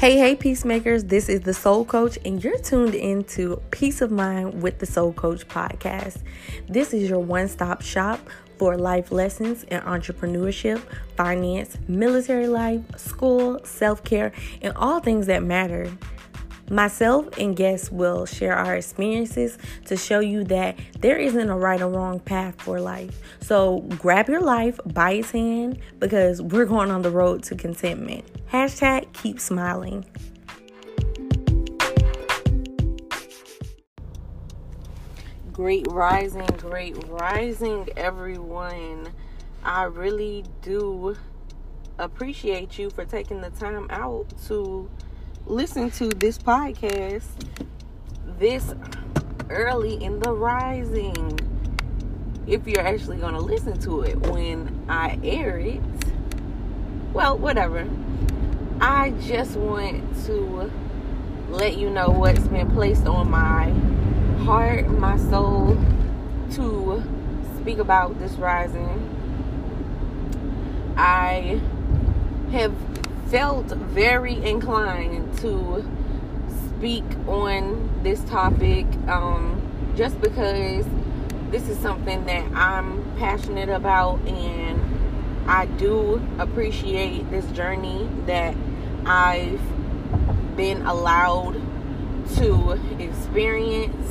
Hey, peacemakers, this is the Soul Coach, and you're tuned into Peace of Mind with the Soul Coach podcast. This is your one-stop shop for life lessons in entrepreneurship, finance, military life, school, self-care, and all things that matter. Myself and guests will share our experiences to show you that there isn't a right or wrong path for life. So grab your life by its hand because we're going on the road to contentment. Hashtag keep smiling. Great rising, everyone. I really do appreciate you for taking the time out to listen to this podcast this early in the rising, if you're actually going to listen to it when I air it. Well, whatever. I just want to let you know what's been placed on my heart, my soul, to speak about this rising. I have felt very inclined to speak on this topic just because this is something that I'm passionate about, and I do appreciate this journey that I've been allowed to experience,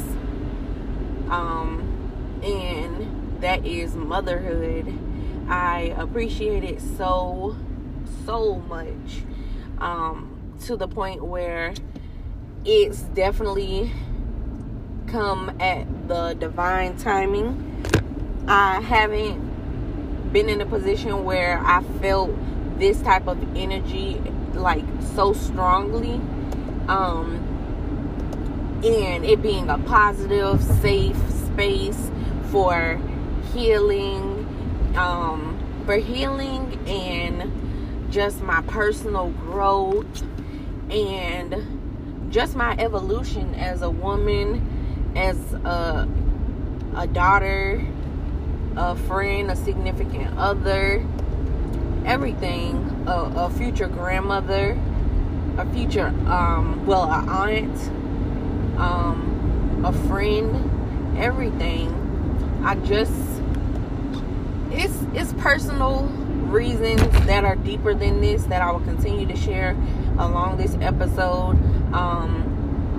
and that is motherhood. I appreciate it so much to the point where it's definitely come at the divine timing. I haven't been in a position where I felt this type of energy like so strongly, and it being a positive, safe space for healing, and just my personal growth and just my evolution as a woman, as a daughter, a friend, a significant other, everything, a future grandmother, a future, an aunt, a friend, everything. It's personal reasons that are deeper than this that I will continue to share along this episode,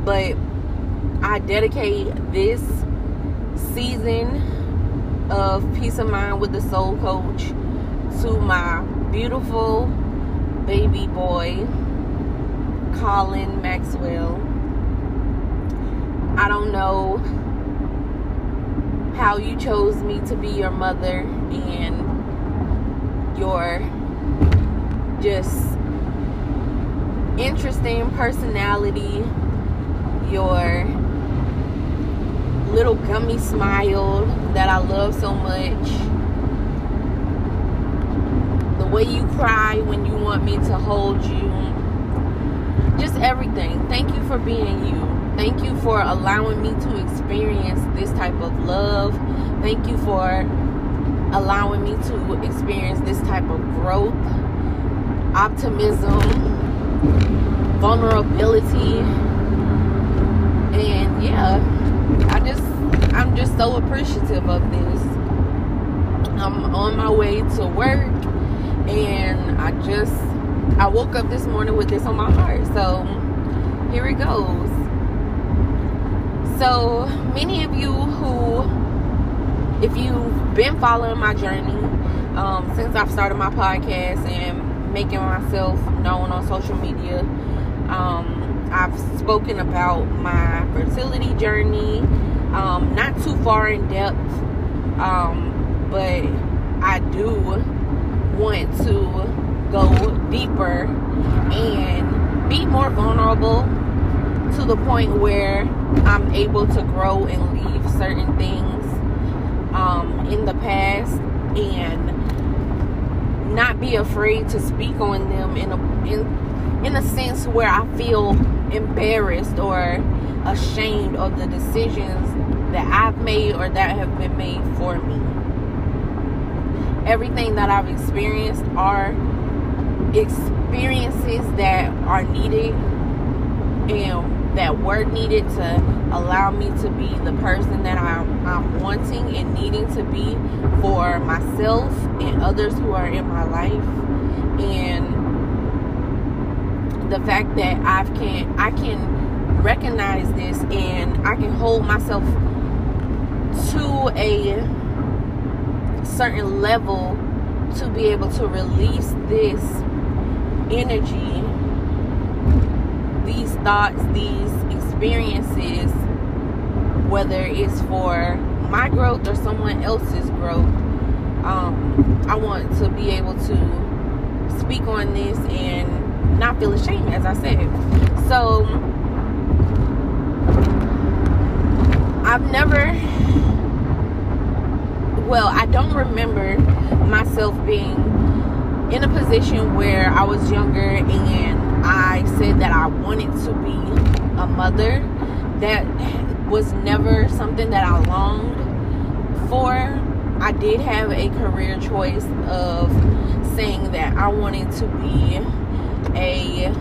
but I dedicate this season of Peace of Mind with the Soul Coach to my beautiful baby boy, Colin Maxwell. I don't know how you chose me to be your mother and your just interesting personality, your little gummy smile that I love so much, the way you cry when you want me to hold you, just everything. Thank you for being you. Thank you for allowing me to experience this type of love. Thank you for allowing me to experience this type of growth, optimism, vulnerability, and yeah, I'm just so appreciative of this. I'm on my way to work, and I woke up this morning with this on my heart, so here it goes. So many of you who, if you've been following my journey since I've started my podcast and making myself known on social media, I've spoken about my fertility journey, not too far in depth, but I do want to go deeper and be more vulnerable to the point where I'm able to grow and leave certain things in the past and not be afraid to speak on them in a sense where I feel embarrassed or ashamed of the decisions that I've made or that have been made for me. Everything that I've experienced are experiences that are needed and that were needed to allow me to be the person that I'm wanting and needing to be for myself and others who are in my life. And the fact that I can recognize this and I can hold myself to a certain level to be able to release this energy, these thoughts, these experiences, whether it's for my growth or someone else's growth. I want to be able to speak on this and not feel ashamed, as I said. So I don't remember myself being in a position where I was younger and I said that I wanted to be a mother. That was never something that I longed for. I did have a career choice of saying that I wanted to be a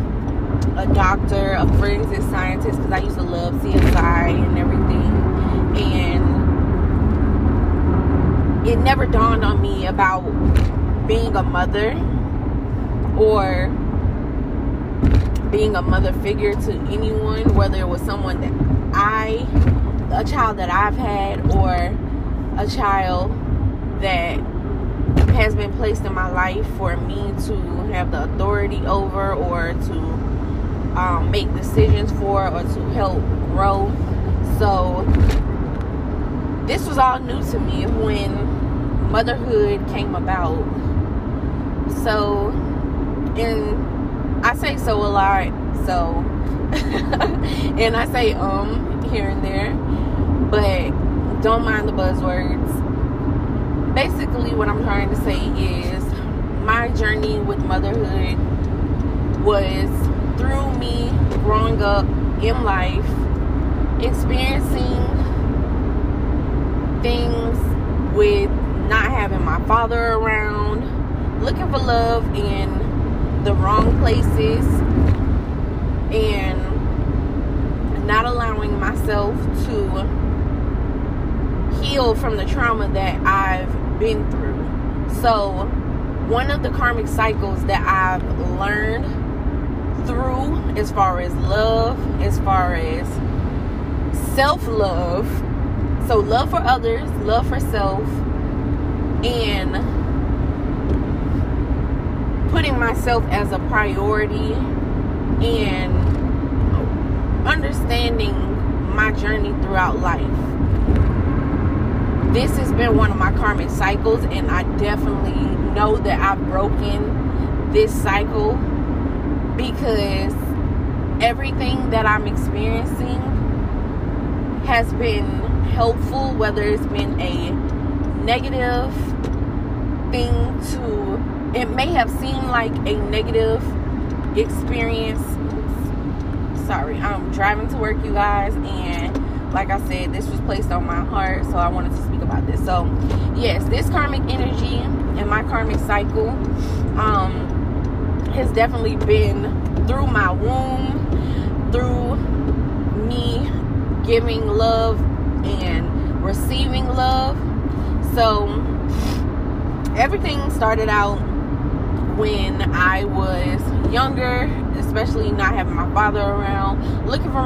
doctor, a forensic scientist, because I used to love CSI and everything. And it never dawned on me about being a mother or being a mother figure to anyone, whether it was someone that a child that I've had or a child that has been placed in my life for me to have the authority over or to make decisions for or to help grow. So this was all new to me when motherhood came about. So, and I say so a lot, so and I say here and there, but don't mind the buzzwords. Basically what I'm trying to say is my journey with motherhood was through me growing up in life, experiencing things with not having my father around, looking for love in the wrong places, and not allowing myself to heal from the trauma that I've been through. So, one of the karmic cycles that I've learned through, as far as love, as far as self-love, so love for others, love for self, and putting myself as a priority, and understanding my journey throughout life. This has been one of my karmic cycles, and I definitely know that I've broken this cycle, because everything that I'm experiencing has been helpful, whether it's been a negative thing to, it may have seemed like a negative experience. Sorry, I'm driving to work, you guys, and like I said, this was placed on my heart, so I wanted to speak about this. So yes, this karmic energy and my karmic cycle has definitely been through my womb, through me giving love and receiving love. So everything started out when I was younger, especially not having my father around, looking for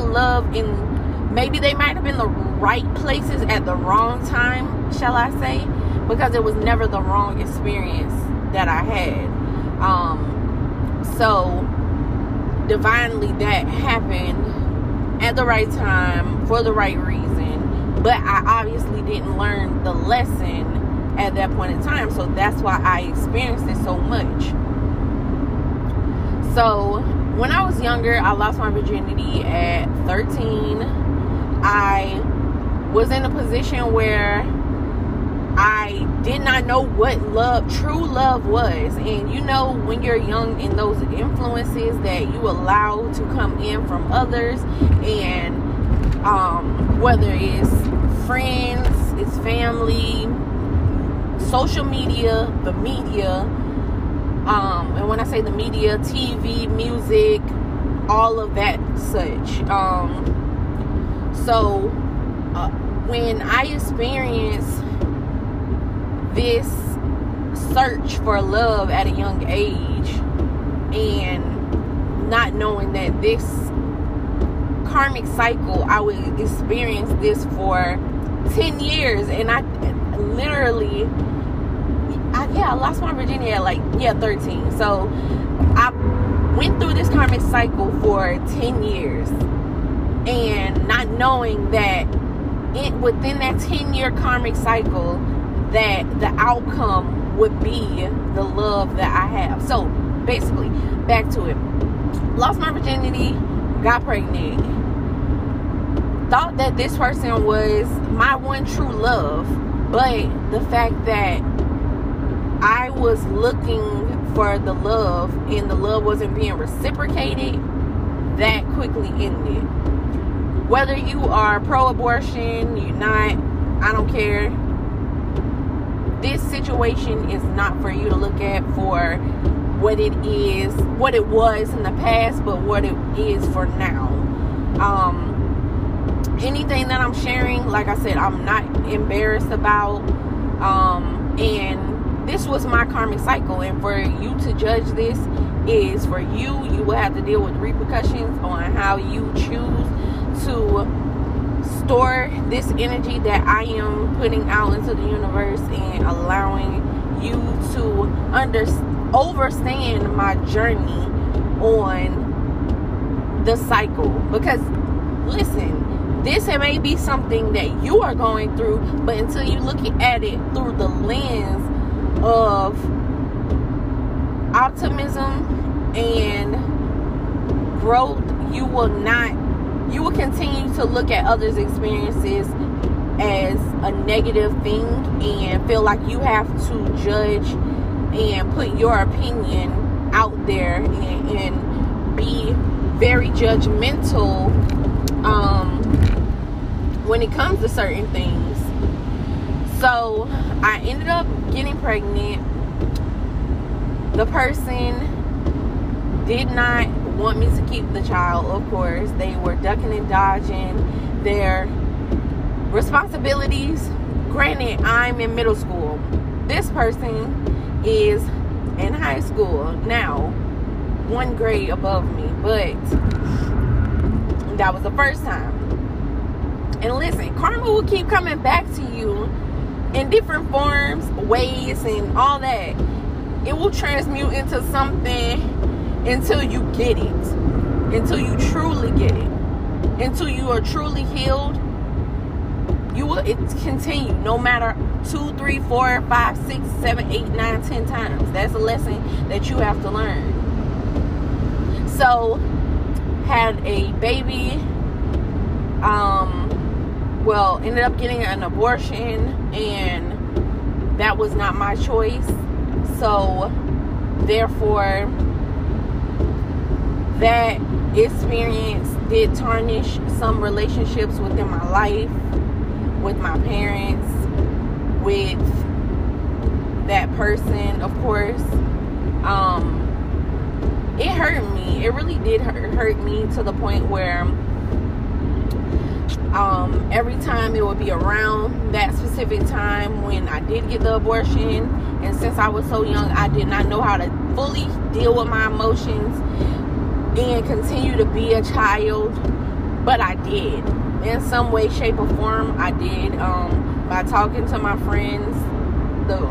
love in, maybe they might have been the right places at the wrong time, shall I say, because it was never the wrong experience that I had. So divinely that happened at the right time for the right reason, but I obviously didn't learn the lesson at that point in time, so that's why I experienced it so much. So when I was younger, I lost my virginity at 13. I was in a position where I did not know what love, true love was. And you know, when you're young and those influences that you allow to come in from others, and whether it's friends, it's family, social media, the media, And when I say the media, TV, music, all of that such. So when I experienced this search for love at a young age and not knowing that this karmic cycle, I would experience this for 10 years, and I lost my virginity at 13. So I went through this karmic cycle for 10 years and not knowing that within that 10-year karmic cycle that the outcome would be the love that I have. So basically, back to it. Lost my virginity, got pregnant, thought that this person was my one true love, but the fact that I was looking for the love and the love wasn't being reciprocated, that quickly ended. Whether you are pro-abortion, you're not, I don't care. This situation is not for you to look at for what it is, what it was in the past, but what it is for now. Anything that I'm sharing, like I said, I'm not embarrassed about. And this was my karmic cycle. And for you to judge this is for you. You will have to deal with repercussions on how you choose to store this energy that I am putting out into the universe and allowing you to overstand my journey on the cycle. Because listen, this may be something that you are going through, but until you look at it through the lens of optimism and growth, you will continue to look at others' experiences as a negative thing and feel like you have to judge and put your opinion out there and be very judgmental when it comes to certain things. So I ended up getting pregnant. The person did not want me to keep the child. Of course, they were ducking and dodging their responsibilities. Granted, I'm in middle school. This person is in high school now, one grade above me, but that was the first time. And listen, karma will keep coming back to you in different forms, ways, and all that. It will transmute into something until you get it, until you truly get it, until you are truly healed. You will it continue no matter 2, 3, 4, 5, 6, 7, 8, 9, 10 times. That's a lesson that you have to learn. So had a baby, ended up getting an abortion, and that was not my choice. So therefore, that experience did tarnish some relationships within my life, with my parents, with that person, of course. It hurt me. It really did hurt me to the point where every time it would be around that specific time when I did get the abortion, and since I was so young, I did not know how to fully deal with my emotions and continue to be a child. But I did, in some way, shape, or form. I did, by talking to my friends,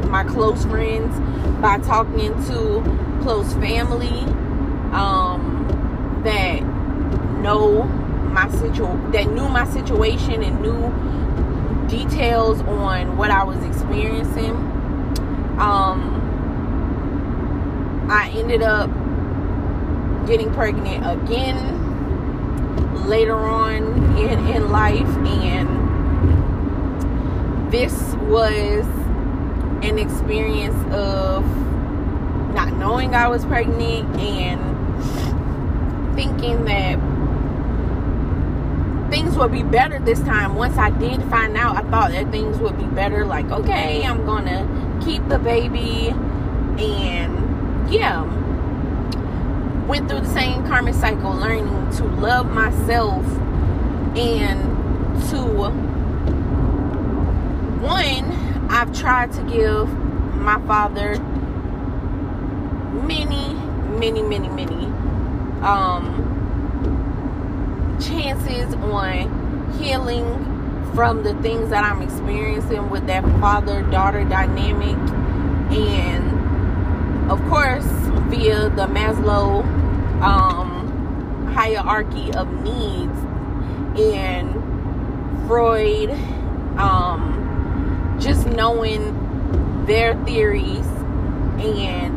my close friends, by talking to close family that knew my situation and knew details on what I was experiencing. I ended up getting pregnant again later on in life, and this was an experience of not knowing I was pregnant and thinking that things would be better this time. Once I did find out, I thought that things would be better. Like, okay, I'm gonna keep the baby, and am. Went through the same karmic cycle, learning to love myself and to, one, I've tried to give my father many chances on healing from the things that I'm experiencing with that father-daughter dynamic, and of course via the Maslow hierarchy of needs and Freud, just knowing their theories and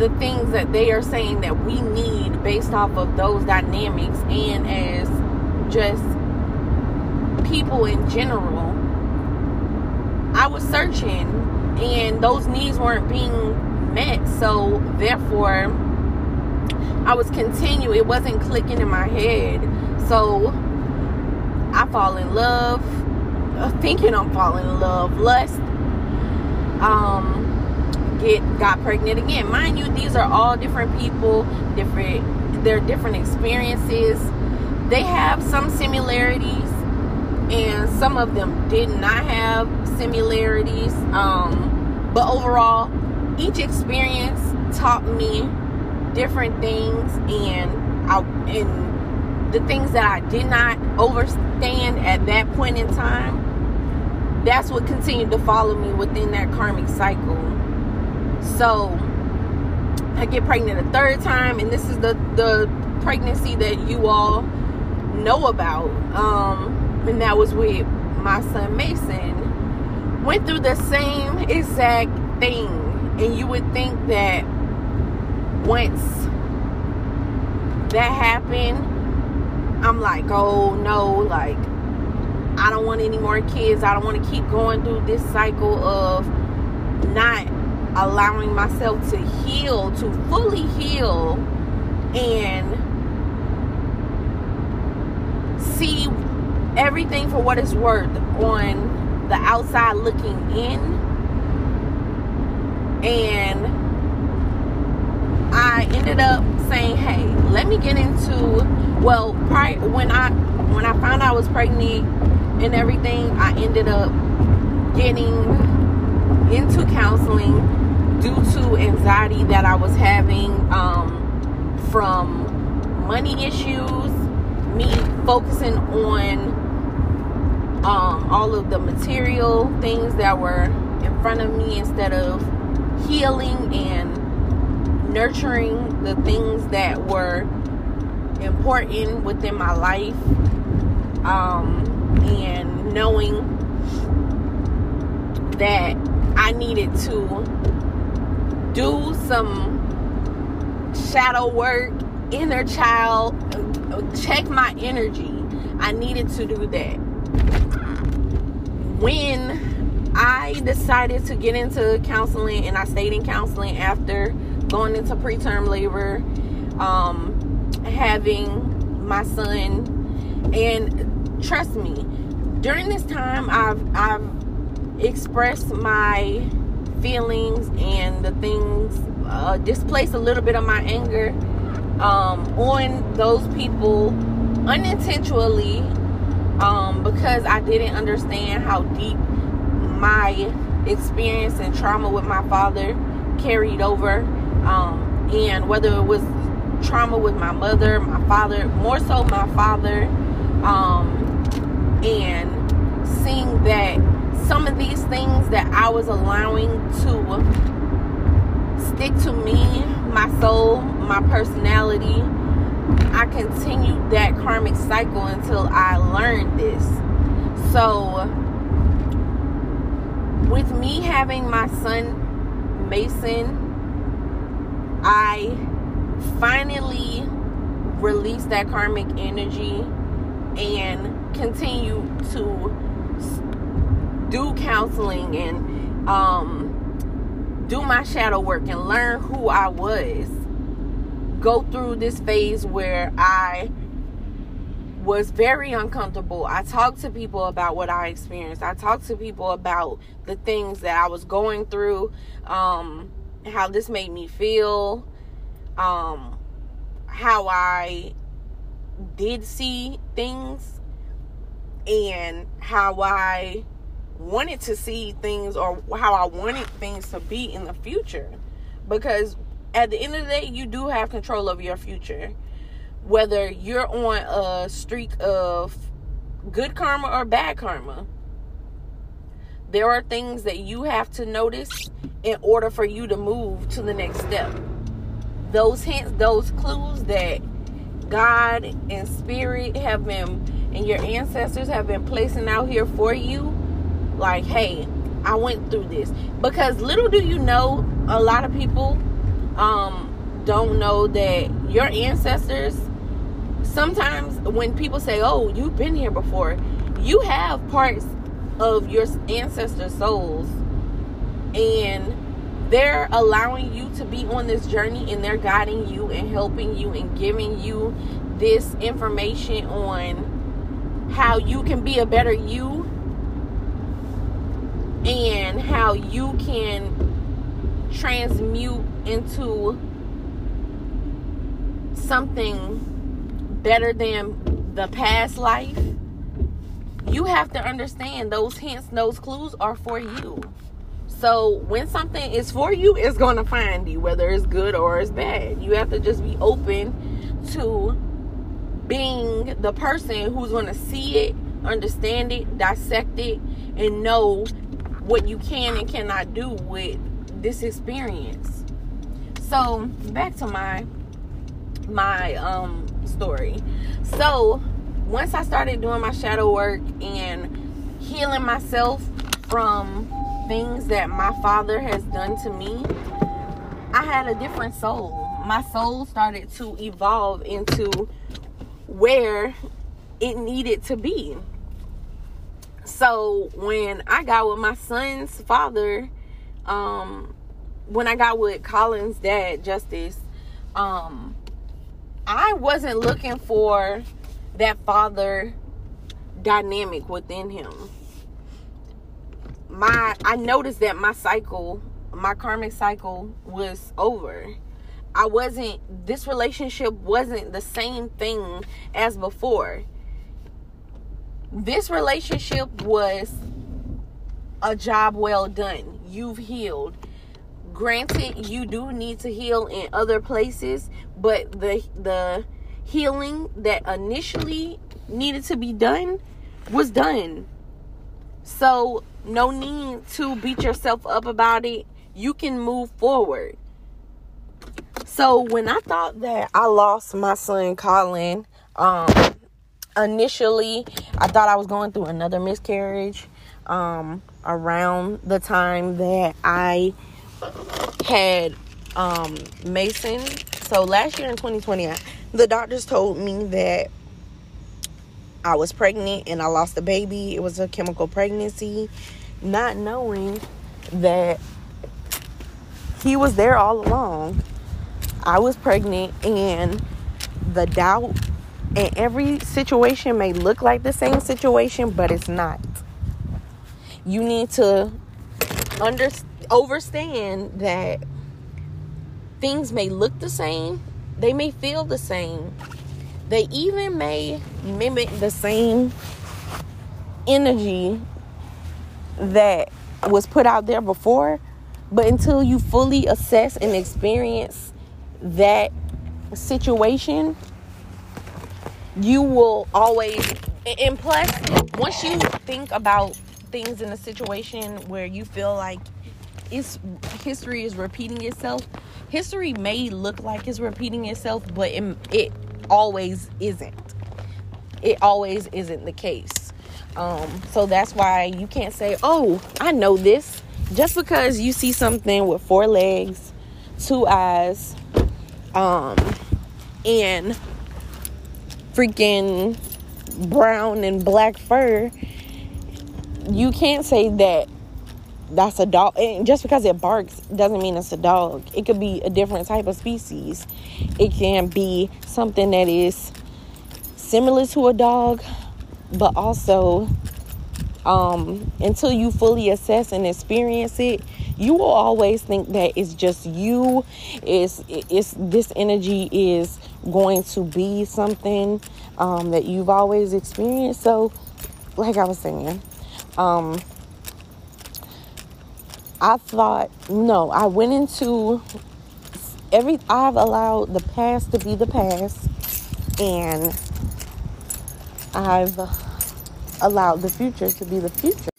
the things that they are saying that we need based off of those dynamics, and as just people in general, I was searching and those needs weren't being met, so therefore I was continuing, it wasn't clicking in my head. So I fall in love, thinking I'm falling in love, lust, got pregnant again. Mind you, these are all different people, they're different experiences. They have some similarities and some of them did not have similarities. But overall, each experience taught me different things, and the things that I did not understand at that point in time, that's what continued to follow me within that karmic cycle. So I get pregnant a third time, and this is the pregnancy that you all know about, and that was with my son Mason. Went through the same exact thing, and you would think that once that happened, I'm like, oh no, like I don't want any more kids, I don't want to keep going through this cycle of not allowing myself to heal, to fully heal and see everything for what it's worth on the outside looking in. And I ended up saying, hey, let me get into, well, prior, when I found out I was pregnant and everything, I ended up getting into counseling due to anxiety that I was having from money issues, me focusing on all of the material things that were in front of me instead of healing and nurturing the things that were important within my life, and knowing that I needed to do some shadow work, inner child, check my energy. I needed to do that. When I decided to get into counseling, and I stayed in counseling after going into preterm labor, having my son, and trust me, during this time I've expressed my feelings and the things, displace a little bit of my anger on those people unintentionally, because I didn't understand how deep my experience and trauma with my father carried over, and whether it was trauma with my mother, my father, more so my father, and seeing that some of these things that I was allowing to stick to me, my soul, my personality, I continued that karmic cycle until I learned this. So with me having my son Mason, I finally released that karmic energy and continued to do counseling and do my shadow work and learn who I was. Go through this phase where I was very uncomfortable. I talked to people about what I experienced. I talked to people about the things that I was going through, how this made me feel, how I did see things and how I wanted to see things, or how I wanted things to be in the future. Because at the end of the day, you do have control over your future. Whether you're on a streak of good karma or bad karma, there are things that you have to notice in order for you to move to the next step. Those hints, those clues that God and Spirit have been, and your ancestors have been placing out here for you, like, hey, I went through this. Because little do you know, a lot of people don't know that your ancestors, sometimes when people say, oh, you've been here before, you have parts of your ancestor souls, and they're allowing you to be on this journey, and they're guiding you and helping you and giving you this information on how you can be a better you and how you can transmute into something better than the past life. You have to understand those hints, those clues are for you. So when something is for you, it's going to find you, whether it's good or it's bad. You have to just be open to being the person who's going to see it, understand it, dissect it, and know what you can and cannot do with this experience. So back to my story. So once I started doing my shadow work and healing myself from things that my father has done to me, I had a different soul. My soul started to evolve into where it needed to be. So when I got with my son's father, when I got with Colin's dad, Justice, I wasn't looking for that father dynamic within him. I noticed that my cycle, my karmic cycle, was over. This relationship wasn't the same thing as before. This relationship was a job well done. You've healed. Granted, you do need to heal in other places, but the healing that initially needed to be done was done. So no need to beat yourself up about it. You can move forward. So when I thought that I lost my son Colin, initially I thought I was going through another miscarriage around the time that I had Mason. So last year in 2020, the doctors told me that I was pregnant and I lost a baby. It was a chemical pregnancy, not knowing that he was there all along. I was pregnant, and the doubt, and every situation may look like the same situation, but it's not. You need to understand that things may look the same, they may feel the same, they even may mimic the same energy that was put out there before, but until you fully assess and experience that situation, you will always, and plus, once you think about things in a situation where you feel like history is repeating itself, history may look like it's repeating itself, but it always isn't. It always isn't the case. So that's why you can't say, oh, I know this. Just because you see something with 4 legs, 2 eyes, and freaking brown and black fur, you can't say that that's a dog. And just because it barks doesn't mean it's a dog. It could be a different type of species. It can be something that is similar to a dog, but also until you fully assess and experience it, you will always think that it's just you. It's this energy is going to be something that you've always experienced. So, like I was saying, I went into I've allowed the past to be the past, and I've allowed the future to be the future.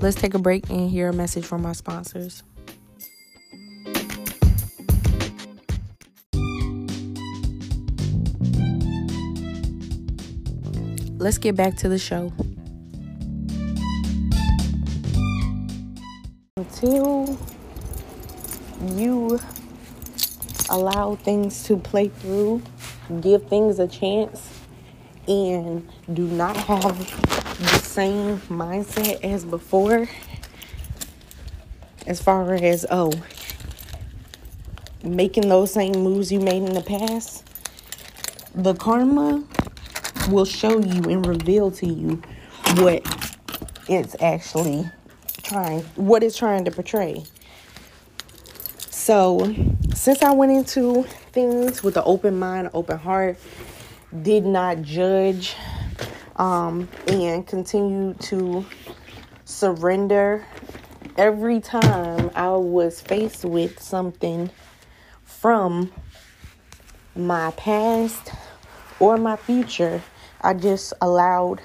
Let's take a break and hear a message from our sponsors. Let's get back to the show. Until you allow things to play through, give things a chance, and do not have the same mindset as before, as far as, making those same moves you made in the past, the karma will show you and reveal to you what it's actually what it's trying to portray. So, since I went into things with an open mind, open heart, did not judge, and continued to surrender every time I was faced with something from my past or my future, I just allowed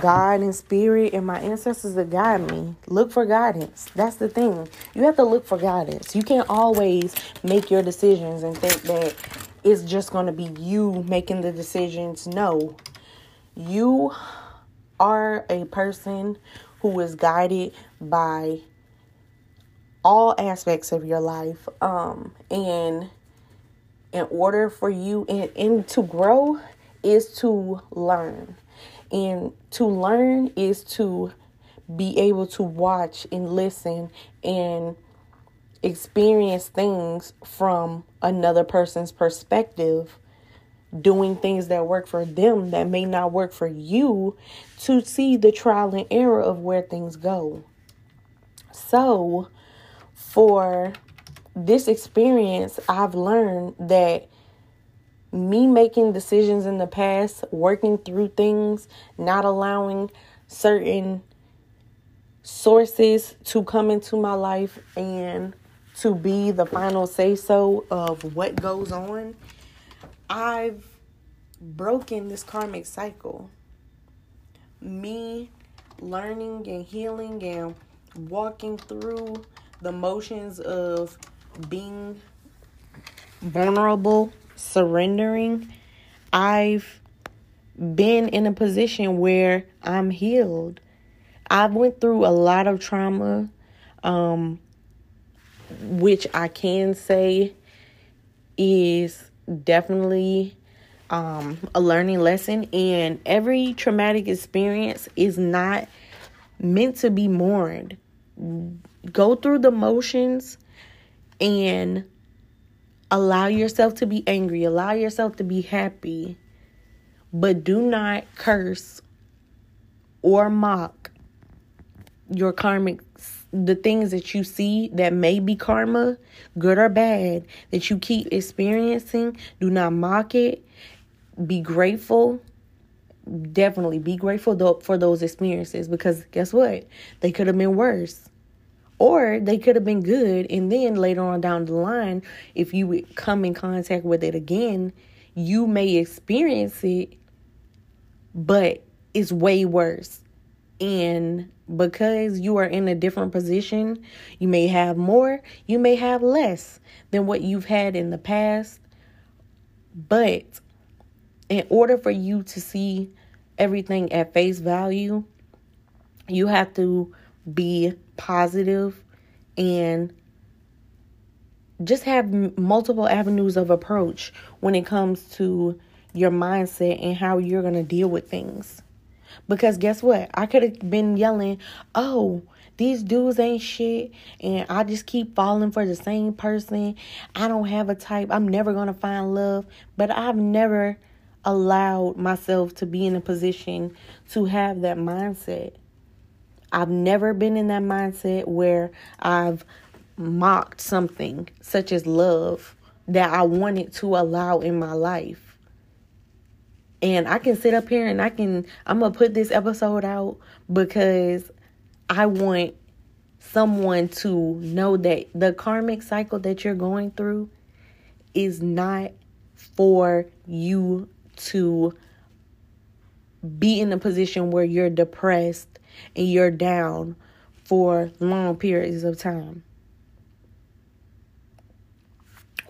God and spirit and my ancestors to guide me. Look for guidance. That's the thing. You have to look for guidance. You can't always make your decisions and think that it's just going to be you making the decisions. No, you are a person who is guided by all aspects of your life. And in order for you and to grow is to learn. And to learn is to be able to watch and listen and experience things from another person's perspective, doing things that work for them that may not work for you, to see the trial and error of where things go. So for this experience, I've learned that me making decisions in the past, working through things, not allowing certain sources to come into my life and to be the final say-so of what goes on, I've broken this karmic cycle. Me learning and healing and walking through the motions of being vulnerable, surrendering, I've been in a position where I'm healed. I went through a lot of trauma, which I can say is definitely a learning lesson. And every traumatic experience is not meant to be mourned. Go through the motions and allow yourself to be angry. Allow yourself to be happy. But do not curse or mock your karmic, the things that you see that may be karma, good or bad, that you keep experiencing. Do not mock it. Be grateful. Definitely be grateful for those experiences, because guess what? They could have been worse. Or they could have been good, and then later on down the line, if you would come in contact with it again, you may experience it, but it's way worse. And because you are in a different position, you may have more, you may have less than what you've had in the past. But in order for you to see everything at face value, you have to be positive and just have multiple avenues of approach when it comes to your mindset and how you're going to deal with things. Because guess what? I could have been yelling, these dudes ain't shit, and I just keep falling for the same person. I don't have a type. I'm never going to find love. But I've never allowed myself to be in a position to have that mindset. I've never been in that mindset where I've mocked something such as love that I wanted to allow in my life. And I can sit up here and I'm going to put this episode out because I want someone to know that the karmic cycle that you're going through is not for you to be in a position where you're depressed and you're down for long periods of time.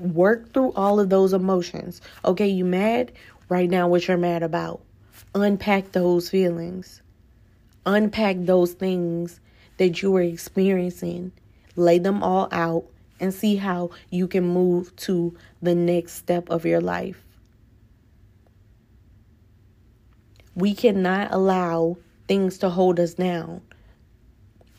Work through all of those emotions. Okay, you mad? Write down what you're mad about. Unpack those feelings. Unpack those things that you were experiencing. Lay them all out and see how you can move to the next step of your life. We cannot allow things to hold us down.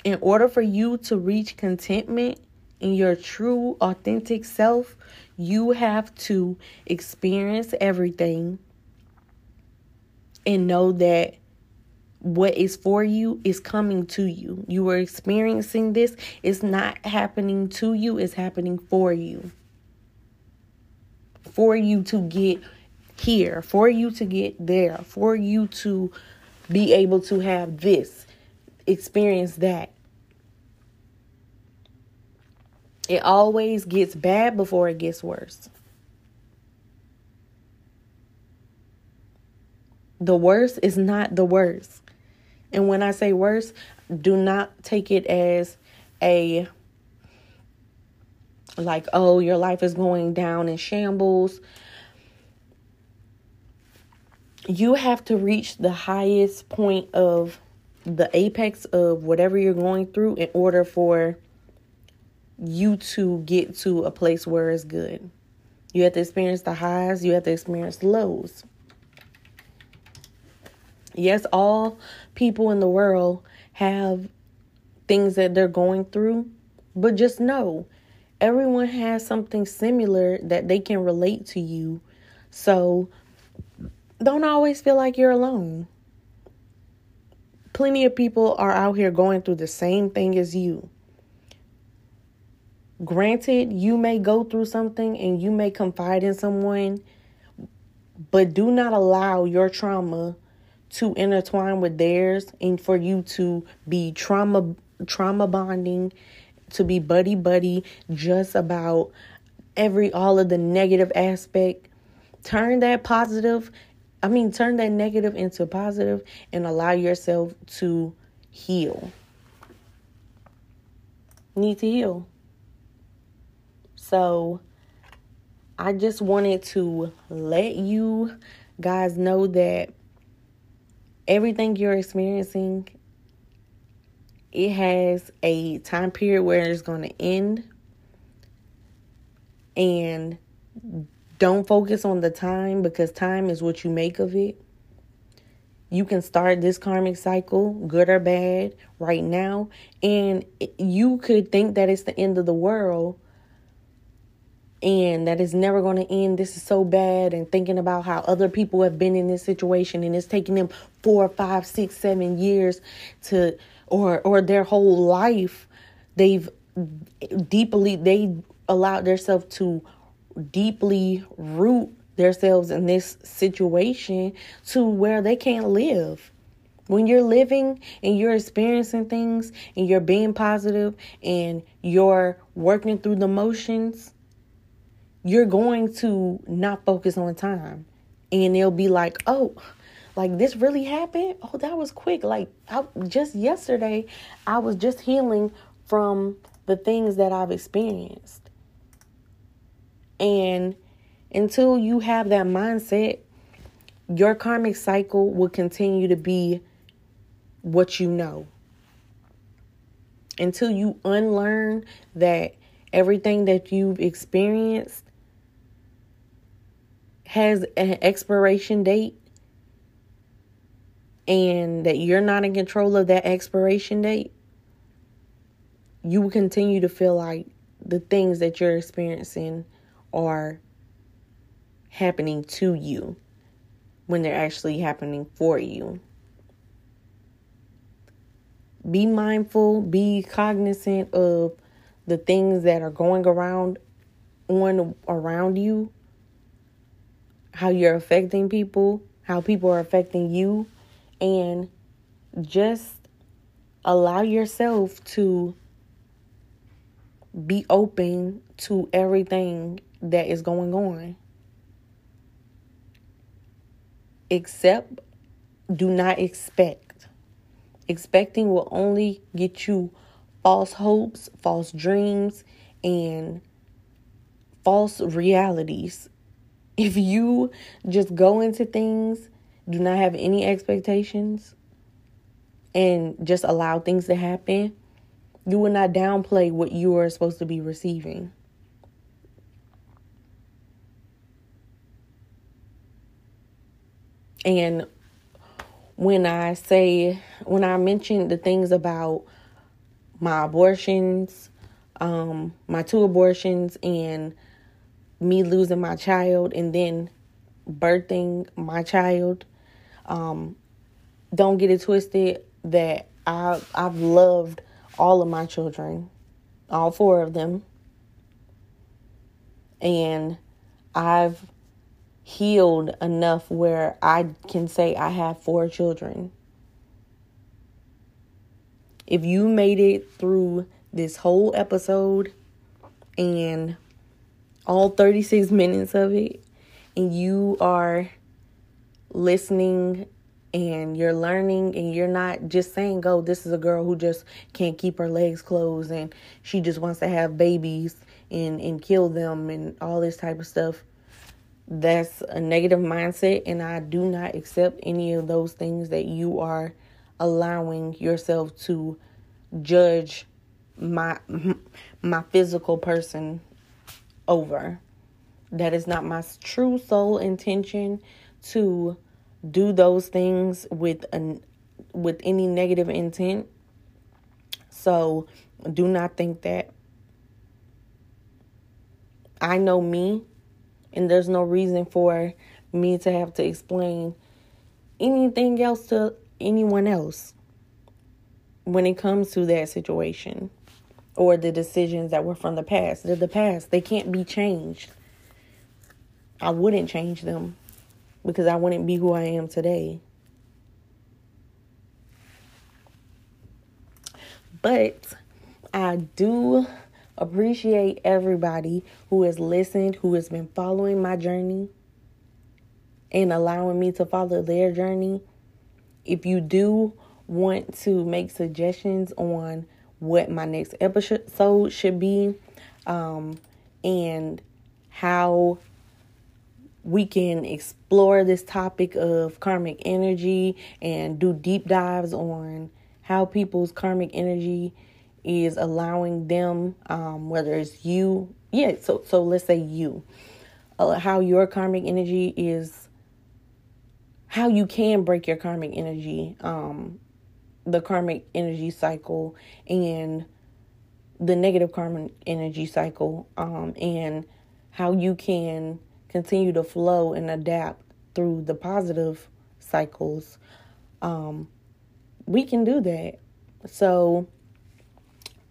In order for you to reach contentment in your true, authentic self, you have to experience everything and know that what is for you is coming to you. You are experiencing this. It's not happening to you. It's happening for you. For you to get here. For you to get there. For you to be able to have this. Experience that. It always gets bad before it gets worse. The worst is not the worst. And when I say worse, do not take it as a, like, oh, your life is going down in shambles. You have to reach the highest point of the apex of whatever you're going through in order for you to get to a place where it's good. You have to experience the highs. You have to experience lows. Yes, all people in the world have things that they're going through, but just know everyone has something similar that they can relate to you. So don't always feel like you're alone. Plenty of people are out here going through the same thing as you. Granted, you may go through something and you may confide in someone, but do not allow your trauma to intertwine with theirs and for you to be trauma bonding, to be buddy-buddy just about all of the negative aspect. Turn that negative into positive and allow yourself to heal. Need to heal. So I just wanted to let you guys know that everything you're experiencing, it has a time period where it's going to end. And don't focus on the time, because time is what you make of it. You can start this karmic cycle, good or bad, right now. And you could think that it's the end of the world and that it's never going to end. This is so bad. And thinking about how other people have been in this situation and it's taking them 4, 5, 6, 7 years to, or their whole life, they allowed themselves to deeply root themselves in this situation to where they can't live. When you're living and you're experiencing things and you're being positive and you're working through the motions, you're going to not focus on time. And they'll be like, oh, like this really happened? Oh, that was quick. Like yesterday, I was just healing from the things that I've experienced. And until you have that mindset, your karmic cycle will continue to be what you know. Until you unlearn that everything that you've experienced has an expiration date and that you're not in control of that expiration date, you will continue to feel like the things that you're experiencing are happening to you. when they're actually happening for you. Be mindful, be cognizant of the things that are going around you, how you're affecting people, how people are affecting you, and just allow yourself to be open to everything that is going on. Accept, do not expect. Expecting will only get you false hopes, false dreams, and false realities. If you just go into things, do not have any expectations, and just allow things to happen, you will not downplay what you are supposed to be receiving. And when I mentioned the things about my abortions, my 2 abortions, and me losing my child and then birthing my child, don't get it twisted that I've loved all of my children, all 4 of them. And I've healed enough where I can say I have 4 children. If you made it through this whole episode and all 36 minutes of it, and you are listening and you're learning, and you're not just saying, oh, this is a girl who just can't keep her legs closed and she just wants to have babies and kill them and all this type of stuff. That's a negative mindset, and I do not accept any of those things that you are allowing yourself to judge my physical person over. That is not my true soul intention to do those things with any negative intent. So do not think that. I know me, and there's no reason for me to have to explain anything else to anyone else when it comes to that situation or the decisions that were from the past. They're the past. They can't be changed. I wouldn't change them because I wouldn't be who I am today. But I do appreciate everybody who has listened, who has been following my journey and allowing me to follow their journey. If you do want to make suggestions on what my next episode should be, and how we can explore this topic of karmic energy and do deep dives on how people's karmic energy is allowing them, whether it's you, so let's say you, how your karmic energy is, how you can break your karmic energy, the karmic energy cycle and the negative karmic energy cycle, and how you can continue to flow and adapt through the positive cycles. We can do that. So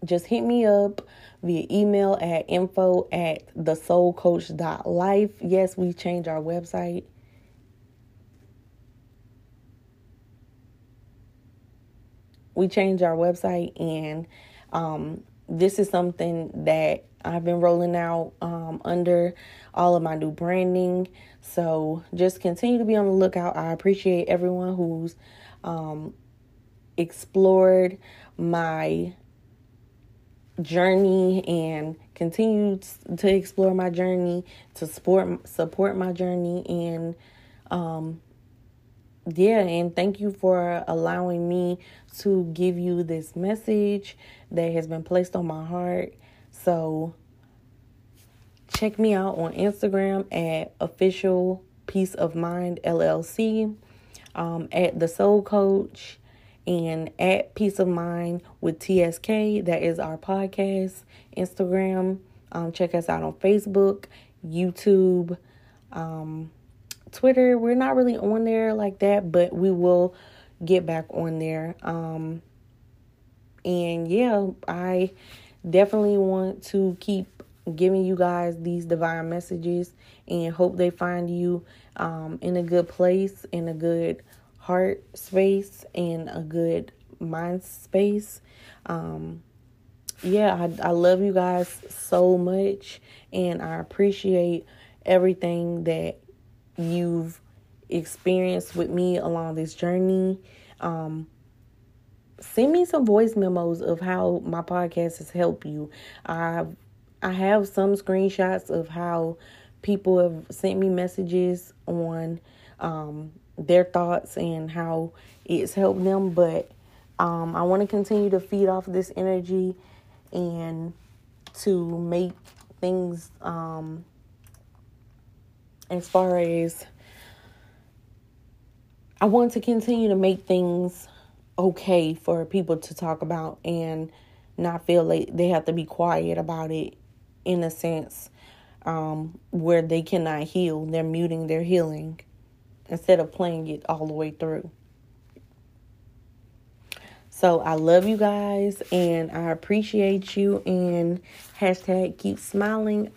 just hit me up via email at info@thesoulkoach.life. Yes, we changed our website. We changed our website, and this is something that I've been rolling out under all of my new branding. So just continue to be on the lookout. I appreciate everyone who's explored my journey and continues to explore my journey, to support my journey, and and thank you for allowing me to give you this message that has been placed on my heart. So check me out on Instagram at OfficialPeaceOfMindLLC, at The Soul Coach, and at Peace of Mind with TSK. That is our podcast Instagram. Check us out on Facebook, YouTube, Twitter. We're not really on there like that, but we will get back on there. And yeah, I definitely want to keep giving you guys these divine messages and hope they find you in a good place, in a good heart space, in a good mind space. I love you guys so much, and I appreciate everything that you've experienced with me along this journey. Send me some voice memos of how my podcast has helped you. I have some screenshots of how people have sent me messages on their thoughts and how it's helped them. But I want to continue to feed off this energy and to make things as far as I want to continue to make things okay for people to talk about and not feel like they have to be quiet about it, in a sense, where they cannot heal. They're muting their healing instead of playing it all the way through. So I love you guys, and I appreciate you, and #KeepSmiling.